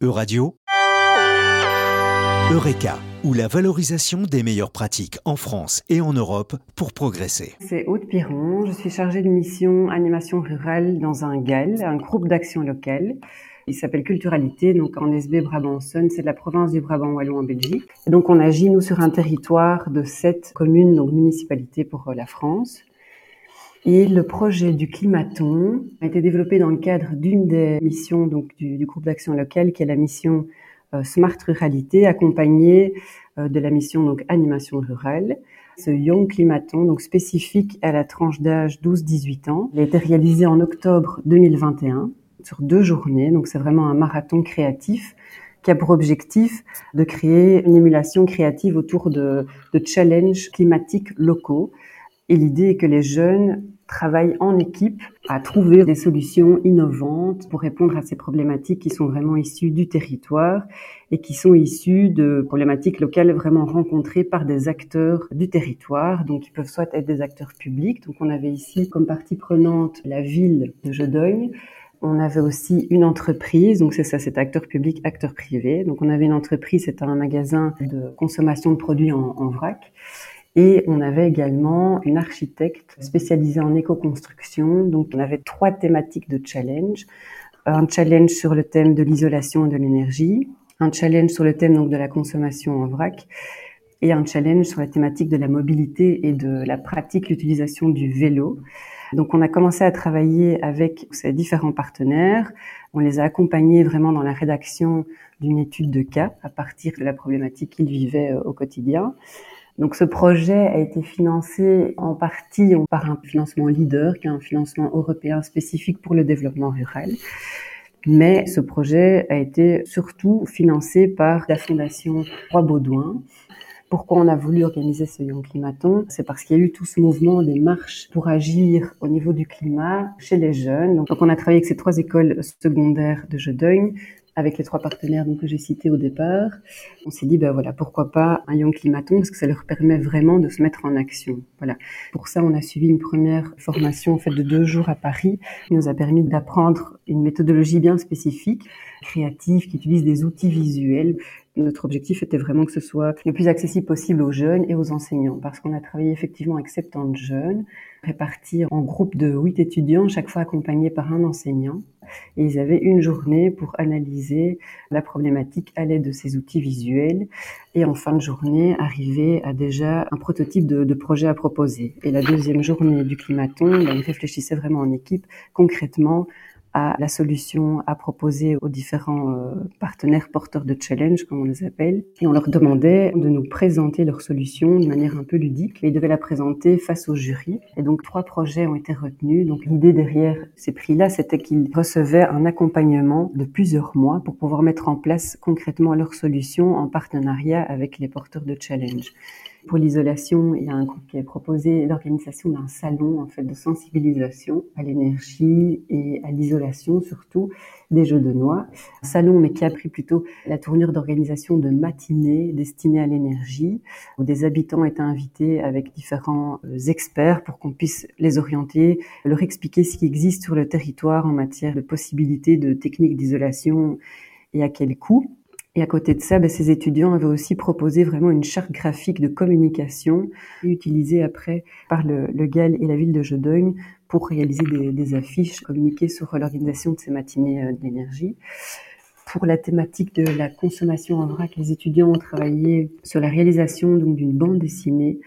Euradio, Eureka, ou la valorisation des meilleures pratiques en France et en Europe pour progresser. C'est Aude Piron, je suis chargée de mission animation rurale dans un GAL, un groupe d'action locale. Il s'appelle Culturalité, donc en SB Brabant-Saône, c'est de la province du Brabant Wallon en Belgique. Et donc on agit, nous, sur un territoire de 7 communes, donc municipalités pour la France. Et le projet du Climathon a été développé dans le cadre d'une des missions donc, du groupe d'action locale, qui est la mission Smart Ruralité, accompagnée de la mission donc, Animation Rurale. Ce Young Climathon, donc spécifique à la tranche d'âge 12-18 ans, il a été réalisé en octobre 2021. Sur 2 journées, donc c'est vraiment un marathon créatif qui a pour objectif de créer une émulation créative autour de challenges climatiques locaux. Et l'idée est que les jeunes travaillent en équipe à trouver des solutions innovantes pour répondre à ces problématiques qui sont vraiment issues du territoire et qui sont issues de problématiques locales vraiment rencontrées par des acteurs du territoire, donc ils peuvent soit être des acteurs publics, donc on avait ici comme partie prenante la ville de Jodoigne. On avait aussi une entreprise, donc c'est ça, c'est acteur public, acteur privé. Donc on avait une entreprise, c'était un magasin de consommation de produits en vrac. Et on avait également une architecte spécialisée en éco-construction. Donc on avait 3 thématiques de challenge. Un challenge sur le thème de l'isolation et de l'énergie. Un challenge sur le thème donc de la consommation en vrac. Et un challenge sur la thématique de la mobilité et de la pratique, l'utilisation du vélo. Donc on a commencé à travailler avec ces différents partenaires, on les a accompagnés vraiment dans la rédaction d'une étude de cas à partir de la problématique qu'ils vivaient au quotidien. Donc ce projet a été financé en partie par un financement Leader, qui est un financement européen spécifique pour le développement rural. Mais ce projet a été surtout financé par la fondation Roi Baudouin. Pourquoi on a voulu organiser ce Young Climathon ? C'est parce qu'il y a eu tout ce mouvement des marches pour agir au niveau du climat chez les jeunes. Donc on a travaillé avec ces 3 écoles secondaires de Jodoigne, avec les 3 partenaires donc, que j'ai cités au départ. On s'est dit, pourquoi pas un Young Climathon, parce que ça leur permet vraiment de se mettre en action. Voilà. Pour ça, on a suivi une première formation faite de 2 jours à Paris, qui nous a permis d'apprendre une méthodologie bien spécifique, créative, qui utilise des outils visuels. Notre objectif était vraiment que ce soit le plus accessible possible aux jeunes et aux enseignants, parce qu'on a travaillé effectivement avec 70 jeunes, répartis en groupes de 8 étudiants, chaque fois accompagnés par un enseignant. Et ils avaient une journée pour analyser la problématique à l'aide de ces outils visuels. Et en fin de journée, arriver à déjà un prototype de projet à proposer. Et la 2e journée du Climathon, ils réfléchissaient vraiment en équipe, concrètement, à la solution à proposer aux différents partenaires porteurs de challenge, comme on les appelle. Et on leur demandait de nous présenter leur solution de manière un peu ludique. Et ils devaient la présenter face au jury. Et donc, 3 projets ont été retenus. Donc, l'idée derrière ces prix-là, c'était qu'ils recevaient un accompagnement de plusieurs mois pour pouvoir mettre en place concrètement leur solution en partenariat avec les porteurs de challenge. Pour l'isolation, il y a un groupe qui a proposé l'organisation d'un salon en fait, de sensibilisation à l'énergie et à l'isolation, surtout des Jodoinois. Un salon, mais qui a pris plutôt la tournure d'organisation de matinées destinées à l'énergie, où des habitants étaient invités avec différents experts pour qu'on puisse les orienter, leur expliquer ce qui existe sur le territoire en matière de possibilités de techniques d'isolation et à quel coût. Et à côté de ça, ces étudiants avaient aussi proposé vraiment une charte graphique de communication utilisée après par le GAL et la ville de Jodoigne pour réaliser des affiches, communiquer sur l'organisation de ces matinées d'énergie. Pour la thématique de la consommation en vrac, les étudiants ont travaillé sur la réalisation donc, d'une bande dessinée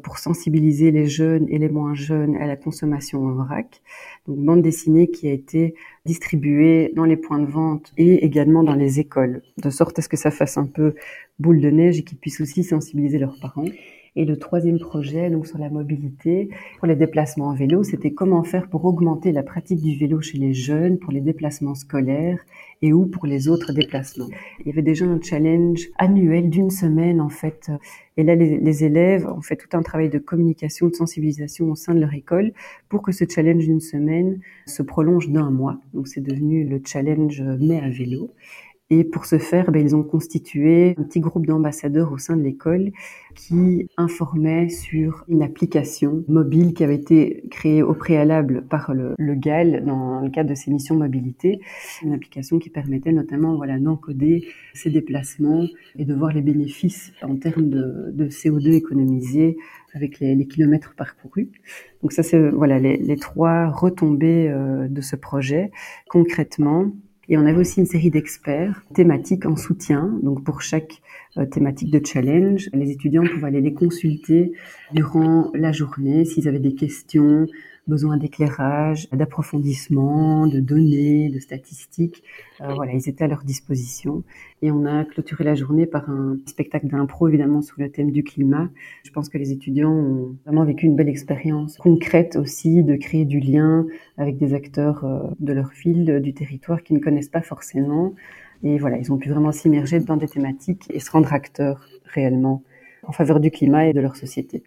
pour sensibiliser les jeunes et les moins jeunes à la consommation en vrac. Donc, bande dessinée qui a été distribuée dans les points de vente et également dans les écoles, de sorte à ce que ça fasse un peu boule de neige et qu'ils puissent aussi sensibiliser leurs parents. Et le 3e projet, donc sur la mobilité, pour les déplacements en vélo, c'était comment faire pour augmenter la pratique du vélo chez les jeunes, pour les déplacements scolaires et ou pour les autres déplacements. Il y avait déjà un challenge annuel d'une semaine, en fait. Et là, les élèves ont fait tout un travail de communication, de sensibilisation au sein de leur école pour que ce challenge d'une semaine se prolonge d'1 mois. Donc, c'est devenu le challenge mai à vélo. Et pour ce faire, ils ont constitué un petit groupe d'ambassadeurs au sein de l'école qui informaient sur une application mobile qui avait été créée au préalable par le GAL dans le cadre de ses missions mobilité. Une application qui permettait notamment d'encoder ses déplacements et de voir les bénéfices en termes de CO2 économisé avec les kilomètres parcourus. Donc ça, c'est les trois retombées de ce projet concrètement. Et on avait aussi une série d'experts thématiques en soutien. Donc pour chaque thématique de challenge, les étudiants pouvaient aller les consulter durant la journée s'ils avaient des questions, besoin d'éclairage, d'approfondissement, de données, de statistiques. Ils étaient à leur disposition. Et on a clôturé la journée par un spectacle d'impro, évidemment, sur le thème du climat. Je pense que les étudiants ont vraiment vécu une belle expérience concrète aussi de créer du lien avec des acteurs de leur ville, du territoire, qui ne connaissent pas forcément. Et ils ont pu vraiment s'immerger dans des thématiques et se rendre acteurs réellement en faveur du climat et de leur société.